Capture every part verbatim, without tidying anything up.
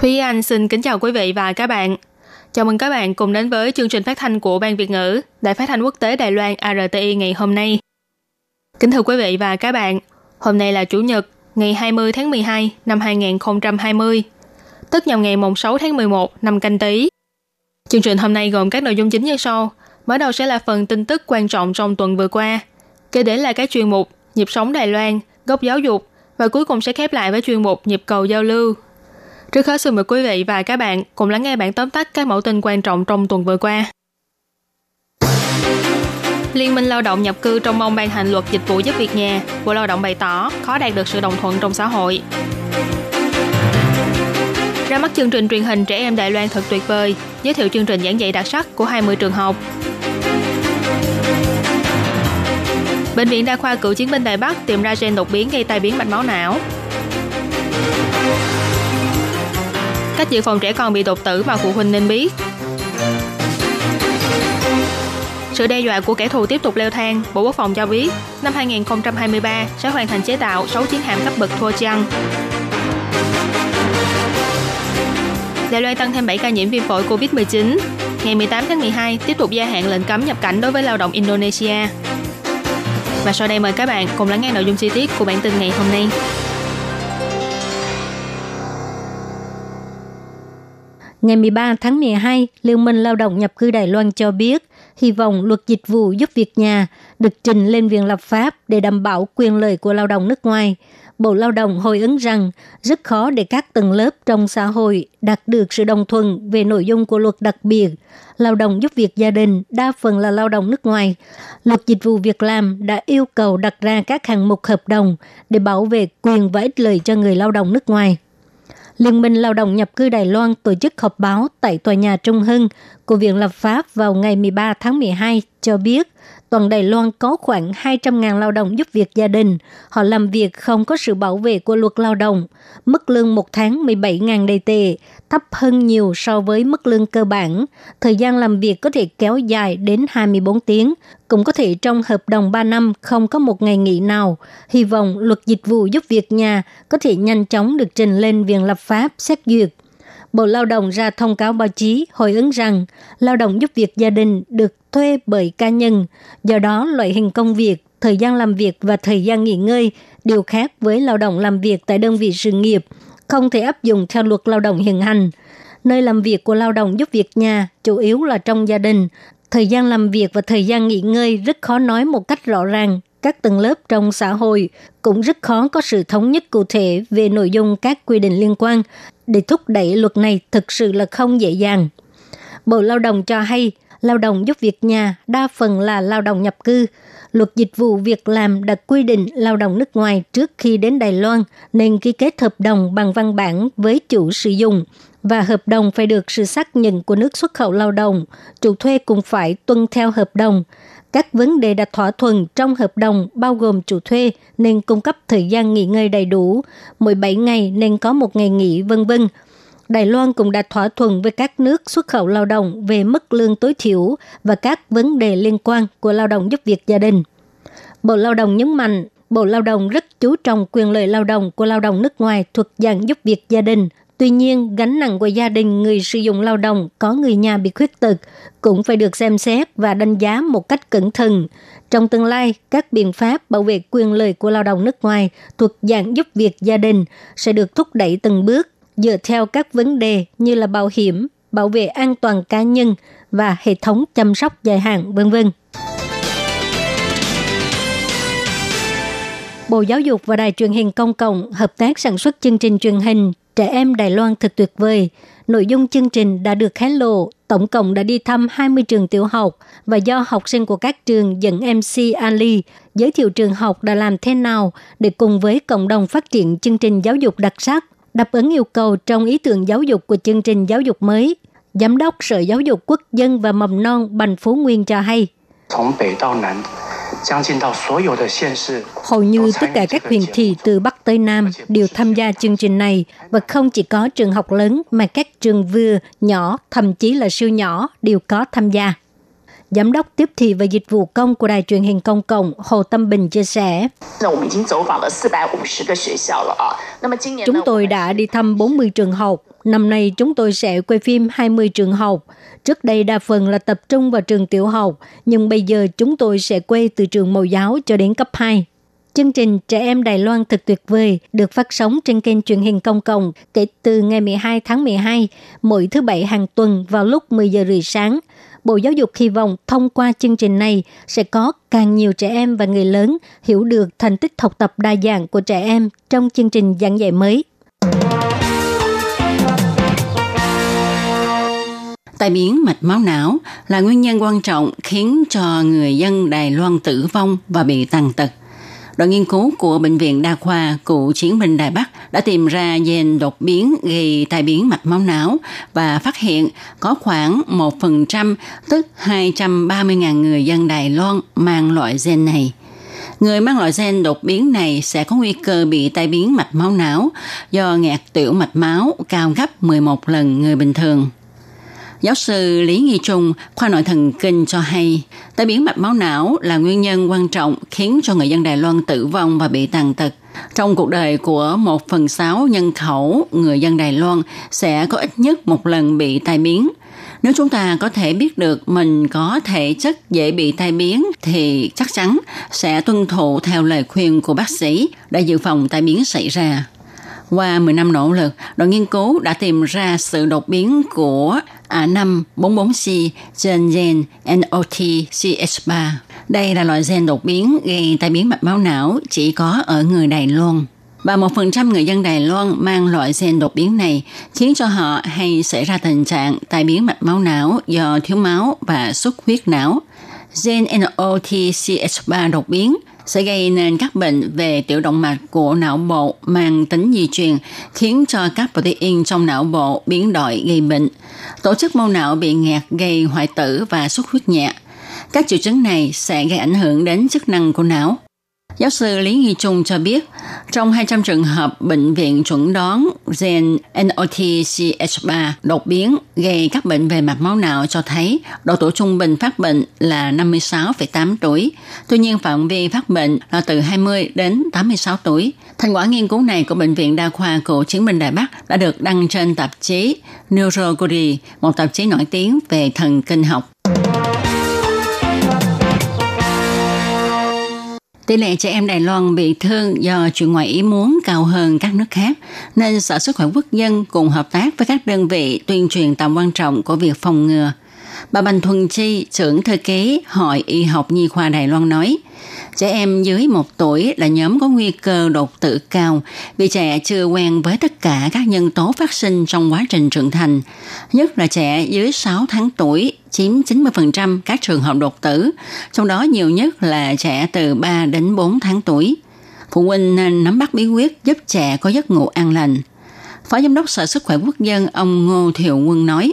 Thúy Anh xin kính chào quý vị và các bạn. Chào mừng các bạn cùng đến với chương trình phát thanh của Ban Việt ngữ, Đài Phát thanh Quốc tế Đài Loan rờ tê i ngày hôm nay. Kính thưa quý vị và các bạn, hôm nay là Chủ nhật, ngày hai mươi tháng mười hai năm hai nghìn không trăm hai mươi, tức nhằm ngày sáu tháng mười một năm Canh Tý. Chương trình hôm nay gồm các nội dung chính như sau. Mở đầu sẽ là phần tin tức quan trọng trong tuần vừa qua, kế đến là các chuyên mục Nhịp sống Đài Loan, Góc giáo dục và cuối cùng sẽ khép lại với chuyên mục Nhịp cầu giao lưu. Trước hết xin mời quý vị và các bạn cùng lắng nghe bản tóm tắt các mẫu tin quan trọng trong tuần vừa qua. Liên minh lao động nhập cư trong mong ban hành luật dịch vụ giúp việc nhà, Bộ Lao động bày tỏ khó đạt được sự đồng thuận trong xã hội. Ra mắt chương trình truyền hình Trẻ em Đài Loan thật tuyệt vời, giới thiệu chương trình giảng dạy đặc sắc của hai mươi trường học. Bệnh viện Đa khoa Cựu chiến binh Đài Bắc tìm ra gen đột biến gây tai biến mạch máu não. Cách dự phòng trẻ con bị đột tử mà phụ huynh nên biết. Sự đe dọa của kẻ thù tiếp tục leo thang, Bộ Quốc phòng cho biết năm hai nghìn không trăm hai mươi ba sẽ hoàn thành chế tạo sáu chiến hạm cấp bậc Thua Chăng. Đài Loan tăng thêm bảy ca nhiễm viêm phổi covid mười chín. Ngày mười tám tháng mười hai tiếp tục gia hạn lệnh cấm nhập cảnh đối với lao động Indonesia. Và sau đây mời các bạn cùng lắng nghe nội dung chi tiết của bản tin ngày hôm nay. Ngày mười ba tháng mười hai, Liên minh Lao động nhập cư Đài Loan cho biết, hy vọng luật dịch vụ giúp việc nhà được trình lên Viện lập pháp để đảm bảo quyền lợi của lao động nước ngoài. Bộ Lao động hồi ứng rằng rất khó để các tầng lớp trong xã hội đạt được sự đồng thuận về nội dung của luật đặc biệt. Lao động giúp việc gia đình đa phần là lao động nước ngoài. Luật dịch vụ việc làm đã yêu cầu đặt ra các hạng mục hợp đồng để bảo vệ quyền và ích lợi cho người lao động nước ngoài. Liên minh Lao động nhập cư Đài Loan tổ chức họp báo tại tòa nhà Trung Hưng của Viện lập pháp vào ngày mười ba tháng mười hai cho biết toàn Đài Loan có khoảng hai trăm nghìn lao động giúp việc gia đình. Họ làm việc không có sự bảo vệ của luật lao động. Mức lương một tháng mười bảy nghìn Đài tệ, thấp hơn nhiều so với mức lương cơ bản. Thời gian làm việc có thể kéo dài đến hai mươi bốn tiếng, cũng có thể trong hợp đồng ba năm không có một ngày nghỉ nào. Hy vọng luật dịch vụ giúp việc nhà có thể nhanh chóng được trình lên Viện lập pháp xét duyệt. Bộ Lao động ra thông cáo báo chí hồi ứng rằng lao động giúp việc gia đình được thuê bởi cá nhân, do đó loại hình công việc, thời gian làm việc và thời gian nghỉ ngơi đều khác với lao động làm việc tại đơn vị sự nghiệp, không thể áp dụng theo luật lao động hiện hành. Nơi làm việc của lao động giúp việc nhà chủ yếu là trong gia đình, thời gian làm việc và thời gian nghỉ ngơi rất khó nói một cách rõ ràng. Các tầng lớp trong xã hội cũng rất khó có sự thống nhất cụ thể về nội dung các quy định liên quan. Để thúc đẩy luật này thực sự là không dễ dàng. Bộ Lao động cho hay, lao động giúp việc nhà đa phần là lao động nhập cư. Luật dịch vụ việc làm đã quy định lao động nước ngoài trước khi đến Đài Loan nên ký kết hợp đồng bằng văn bản với chủ sử dụng và hợp đồng phải được sự xác nhận của nước xuất khẩu lao động. Chủ thuê cũng phải tuân theo hợp đồng. Các vấn đề đã thỏa thuận trong hợp đồng bao gồm chủ thuê nên cung cấp thời gian nghỉ ngơi đầy đủ, mỗi bảy ngày nên có một ngày nghỉ, vân vân. Đài Loan cũng đã thỏa thuận với các nước xuất khẩu lao động về mức lương tối thiểu và các vấn đề liên quan của lao động giúp việc gia đình. Bộ Lao động nhấn mạnh, Bộ Lao động rất chú trọng quyền lợi lao động của lao động nước ngoài thuộc dạng giúp việc gia đình. Tuy nhiên, gánh nặng của gia đình người sử dụng lao động có người nhà bị khuyết tật cũng phải được xem xét và đánh giá một cách cẩn thận. Trong tương lai, các biện pháp bảo vệ quyền lợi của lao động nước ngoài thuộc dạng giúp việc gia đình sẽ được thúc đẩy từng bước dựa theo các vấn đề như là bảo hiểm, bảo vệ an toàn cá nhân và hệ thống chăm sóc dài hạn, vân vân. Bộ Giáo dục và Đài truyền hình công cộng hợp tác sản xuất chương trình truyền hình Trẻ em Đài Loan thật tuyệt vời. Nội dung chương trình đã được hé lộ, tổng cộng đã đi thăm hai mươi trường tiểu học và do học sinh của các trường dẫn em xê Ali giới thiệu trường học đã làm thế nào để cùng với cộng đồng phát triển chương trình giáo dục đặc sắc. đáp ứng yêu cầu trong ý tưởng giáo dục của chương trình giáo dục mới. Giám đốc Sở Giáo dục Quốc dân và Mầm non Bành Phú Nguyên cho hay, hầu như tất cả các huyện thị từ Bắc tới Nam đều tham gia chương trình này, và không chỉ có trường học lớn mà các trường vừa, nhỏ, thậm chí là siêu nhỏ đều có tham gia. Giám đốc tiếp thị và dịch vụ công của Đài truyền hình công cộng Hồ Tâm Bình chia sẻ, chúng tôi đã đi thăm bốn mươi trường học. Năm nay chúng tôi sẽ quay phim hai mươi trường học. Trước đây đa phần là tập trung vào trường tiểu học, nhưng bây giờ chúng tôi sẽ quay từ trường mẫu giáo cho đến cấp hai. Chương trình Trẻ em Đài Loan thật tuyệt vời được phát sóng trên kênh truyền hình công cộng kể từ ngày mười hai tháng mười hai, mỗi thứ Bảy hàng tuần vào lúc mười giờ rưỡi sáng. Bộ Giáo dục hy vọng thông qua chương trình này sẽ có càng nhiều trẻ em và người lớn hiểu được thành tích học tập đa dạng của trẻ em trong chương trình giảng dạy mới. Tai biến mạch máu não là nguyên nhân quan trọng khiến cho người dân Đài Loan tử vong và bị tàn tật. Đội nghiên cứu của Bệnh viện Đa khoa Cựu Chiến binh Đài Bắc đã tìm ra gen đột biến gây tai biến mạch máu não và phát hiện có khoảng một phần trăm, tức hai trăm ba mươi nghìn người dân Đài Loan mang loại gen này. Người mang loại gen đột biến này sẽ có nguy cơ bị tai biến mạch máu não do nghẹt tiểu mạch máu cao gấp mười một lần người bình thường. Giáo sư Lý Nghi Trung, khoa nội thần kinh cho hay, tai biến mạch máu não là nguyên nhân quan trọng khiến cho người dân Đài Loan tử vong và bị tàn tật. Trong cuộc đời của một phần sáu nhân khẩu, người dân Đài Loan sẽ có ít nhất một lần bị tai biến. Nếu chúng ta có thể biết được mình có thể chất dễ bị tai biến thì chắc chắn sẽ tuân thủ theo lời khuyên của bác sĩ để dự phòng tai biến xảy ra. Qua mười năm nỗ lực, đội nghiên cứu đã tìm ra sự đột biến của A năm bốn mươi bốn C trên gen N O T C H ba. Đây là loại gen đột biến gây tai biến mạch máu não chỉ có ở người Đài Loan. Và một phần trăm người dân Đài Loan mang loại gen đột biến này khiến cho họ hay xảy ra tình trạng tai biến mạch máu não do thiếu máu và xuất huyết não. Gen N O T C H ba đột biến sẽ gây nên các bệnh về tiểu động mạch của não bộ mang tính di truyền, khiến cho các protein trong não bộ biến đổi gây bệnh. Tổ chức mô não bị nghẹt gây hoại tử và xuất huyết nhẹ. Các triệu chứng này sẽ gây ảnh hưởng đến chức năng của não. Giáo sư Lý Nghi Trung cho biết, trong hai trăm trường hợp bệnh viện chuẩn đoán gen N O T C H ba đột biến gây các bệnh về mạch máu não cho thấy độ tuổi trung bình phát bệnh là năm mươi sáu phẩy tám tuổi. Tuy nhiên, phạm vi phát bệnh là từ hai mươi đến tám mươi sáu tuổi. Thành quả nghiên cứu này của Bệnh viện Đa khoa Cựu Chiến binh Đài Bắc đã được đăng trên tạp chí Neurology, một tạp chí nổi tiếng về thần kinh học. Tỷ lệ trẻ em Đài Loan bị thương do chuyện ngoài ý muốn cao hơn các nước khác, nên Sở Sức khỏe Quốc dân cùng hợp tác với các đơn vị tuyên truyền tầm quan trọng của việc phòng ngừa. Bà Bành Thuần Chi, trưởng thư ký Hội Y học Nhi khoa Đài Loan nói, trẻ em dưới một tuổi là nhóm có nguy cơ đột tử cao vì trẻ chưa quen với tất cả các nhân tố phát sinh trong quá trình trưởng thành. Nhất là trẻ dưới sáu tháng tuổi chiếm chín mươi phần trăm các trường hợp đột tử, trong đó nhiều nhất là trẻ từ ba đến bốn tháng tuổi. Phụ huynh nên nắm bắt bí quyết giúp trẻ có giấc ngủ an lành. Phó Giám đốc Sở Sức khỏe Quốc dân ông Ngô Thiệu Quân nói,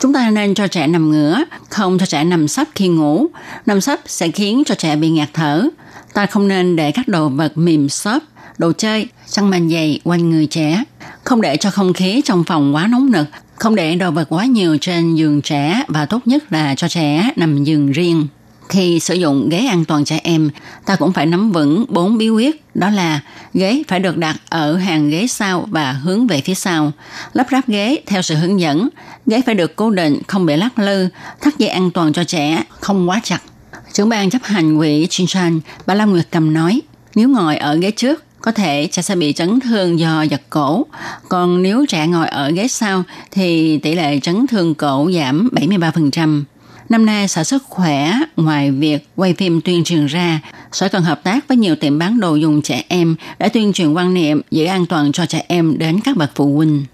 chúng ta nên cho trẻ nằm ngửa, không cho trẻ nằm sấp khi ngủ. Nằm sấp sẽ khiến cho trẻ bị ngạt thở. Ta không nên để các đồ vật mềm xốp, đồ chơi, chăn màn dày quanh người trẻ. Không để cho không khí trong phòng quá nóng nực. Không để đồ vật quá nhiều trên giường trẻ, và tốt nhất là cho trẻ nằm giường riêng. Khi sử dụng ghế an toàn trẻ em, ta cũng phải nắm vững bốn bí quyết, đó là ghế phải được đặt ở hàng ghế sau và hướng về phía sau, lắp ráp ghế theo sự hướng dẫn, ghế phải được cố định, không bị lắc lư, thắt dây an toàn cho trẻ, không quá chặt. Trưởng ban chấp hành quỹ Chinsan, bà Lam Nguyệt Cầm nói, nếu ngồi ở ghế trước, có thể trẻ sẽ bị chấn thương do giật cổ, còn nếu trẻ ngồi ở ghế sau thì tỷ lệ chấn thương cổ giảm bảy mươi ba phần trăm. Năm nay, Sở Sức khỏe ngoài việc quay phim tuyên truyền ra, Sở còn hợp tác với nhiều tiệm bán đồ dùng trẻ em để tuyên truyền quan niệm giữ an toàn cho trẻ em đến các bậc phụ huynh.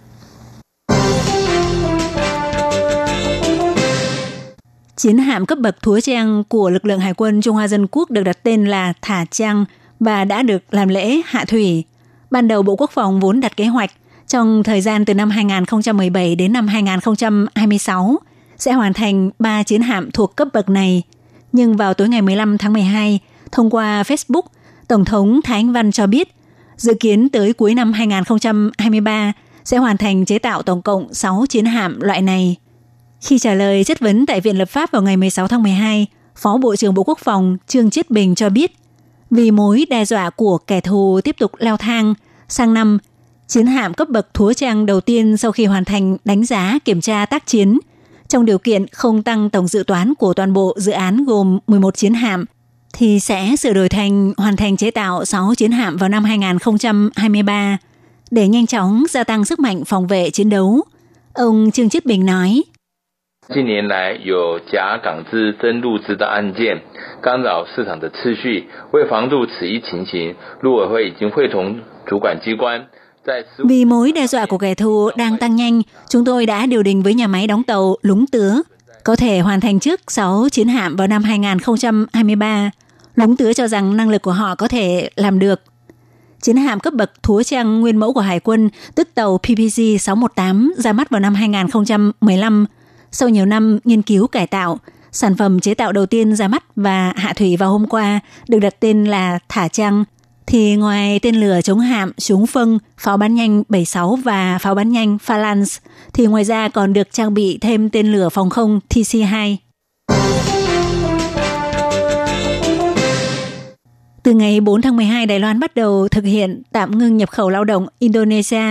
Chiến hạm cấp bậc Thúa Trang của lực lượng Hải quân Trung Hoa Dân Quốc được đặt tên là Thả Trang và đã được làm lễ hạ thủy. Ban đầu Bộ Quốc phòng vốn đặt kế hoạch Trong thời gian từ năm hai không một bảy đến năm hai không hai sáu, sẽ hoàn thành ba chiến hạm thuộc cấp bậc này. Nhưng vào tối ngày mười lăm tháng mười hai, thông qua Facebook, Tổng thống Thái Anh Văn cho biết, dự kiến tới cuối năm hai không hai ba sẽ hoàn thành chế tạo tổng cộng sáu chiến hạm loại này. Khi trả lời chất vấn tại Viện Lập pháp vào ngày mười sáu tháng mười hai, Phó Bộ trưởng Bộ Quốc phòng Trương Chiết Bình cho biết, vì mối đe dọa của kẻ thù tiếp tục leo thang, sang năm, chiến hạm cấp bậc Thúa Trang đầu tiên sau khi hoàn thành đánh giá kiểm tra tác chiến, trong điều kiện không tăng tổng dự toán của toàn bộ dự án gồm mười một chiến hạm, thì sẽ sửa đổi thành hoàn thành chế tạo sáu chiến hạm vào năm hai không hai ba để nhanh chóng gia tăng sức mạnh phòng vệ chiến đấu. Ông Trương Chiết Bình nói, vì mối đe dọa của kẻ thù đang tăng nhanh, chúng tôi đã điều đình với nhà máy đóng tàu Lũng Tứ có thể hoàn thành trước sáu chiến hạm vào năm hai không hai ba. Lũng Tứ cho rằng năng lực của họ có thể làm được. Chiến hạm cấp bậc Thúa Trang nguyên mẫu của Hải quân, tức tàu P P G sáu một tám, ra mắt vào năm hai không một năm. Sau nhiều năm nghiên cứu cải tạo, sản phẩm chế tạo đầu tiên ra mắt và hạ thủy vào hôm qua được đặt tên là Thả Trăng. Thì ngoài tên lửa chống hạm, súng phân, pháo bắn nhanh bảy mươi sáu và pháo bắn nhanh Phalanx, thì ngoài ra còn được trang bị thêm tên lửa phòng không T C hai. Từ ngày bốn tháng mười hai, Đài Loan bắt đầu thực hiện tạm ngưng nhập khẩu lao động Indonesia.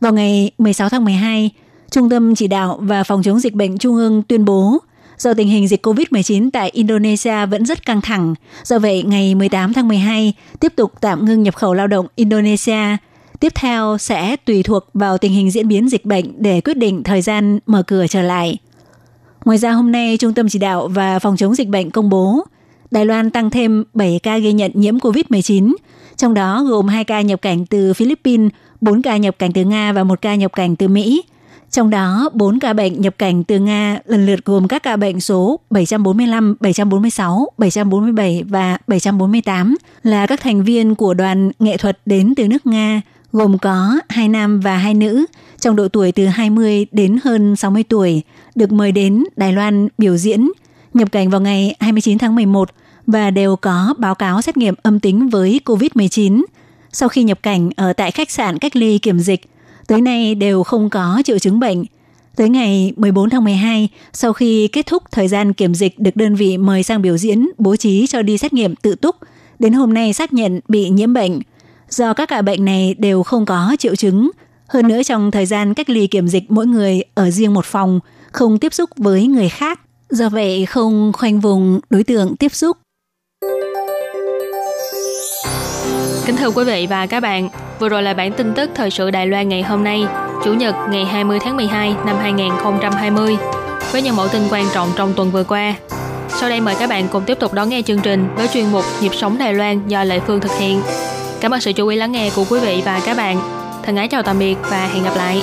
Vào ngày mười sáu tháng mười hai, Trung tâm Chỉ đạo và Phòng chống dịch bệnh Trung ương tuyên bố, do tình hình dịch covid mười chín tại Indonesia vẫn rất căng thẳng, do vậy ngày mười tám tháng mười hai tiếp tục tạm ngưng nhập khẩu lao động Indonesia. Tiếp theo sẽ tùy thuộc vào tình hình diễn biến dịch bệnh để quyết định thời gian mở cửa trở lại. Ngoài ra hôm nay, Trung tâm Chỉ đạo và Phòng chống dịch bệnh công bố, Đài Loan tăng thêm bảy ca ghi nhận nhiễm covid mười chín, trong đó gồm hai ca nhập cảnh từ Philippines, bốn ca nhập cảnh từ Nga và một ca nhập cảnh từ Mỹ. Trong đó, bốn ca bệnh nhập cảnh từ Nga lần lượt gồm các ca bệnh số bảy trăm bốn mươi lăm, bảy trăm bốn mươi sáu, bảy trăm bốn mươi bảy và bảy trăm bốn mươi tám là các thành viên của đoàn nghệ thuật đến từ nước Nga, gồm có hai nam và hai nữ, trong độ tuổi từ hai mươi đến hơn sáu mươi tuổi, được mời đến Đài Loan biểu diễn, nhập cảnh vào ngày hai mươi chín tháng mười một và đều có báo cáo xét nghiệm âm tính với covid mười chín. Sau khi nhập cảnh ở tại khách sạn cách ly kiểm dịch, tới nay đều không có triệu chứng bệnh. Tới ngày mười bốn tháng mười hai, sau khi kết thúc thời gian kiểm dịch được đơn vị mời sang biểu diễn bố trí cho đi xét nghiệm tự túc, đến hôm nay xác nhận bị nhiễm bệnh. Do các ca bệnh này đều không có triệu chứng, hơn nữa trong thời gian cách ly kiểm dịch mỗi người ở riêng một phòng, không tiếp xúc với người khác, do vậy không khoanh vùng đối tượng tiếp xúc. Kính thưa quý vị và các bạn, vừa rồi là bản tin tức thời sự Đài Loan ngày hôm nay, Chủ nhật ngày hai mươi tháng mười hai năm hai nghìn không trăm hai mươi, với những mẫu tin quan trọng trong tuần vừa qua. Sau đây mời các bạn cùng tiếp tục đón nghe chương trình với chuyên mục Nhịp sống Đài Loan do Lệ Phương thực hiện. Cảm ơn sự chú ý lắng nghe của quý vị và các bạn. Thân ái chào tạm biệt và hẹn gặp lại.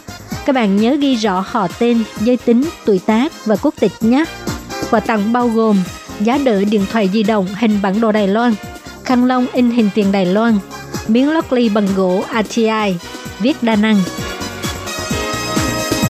Các bạn nhớ ghi rõ họ tên, giới tính, tuổi tác và quốc tịch nhé. Quà tặng bao gồm giá đỡ điện thoại di động hình bản đồ Đài Loan, khăn lông in hình tiền Đài Loan, miếng lót ly bằng gỗ a tê i, viết đa năng.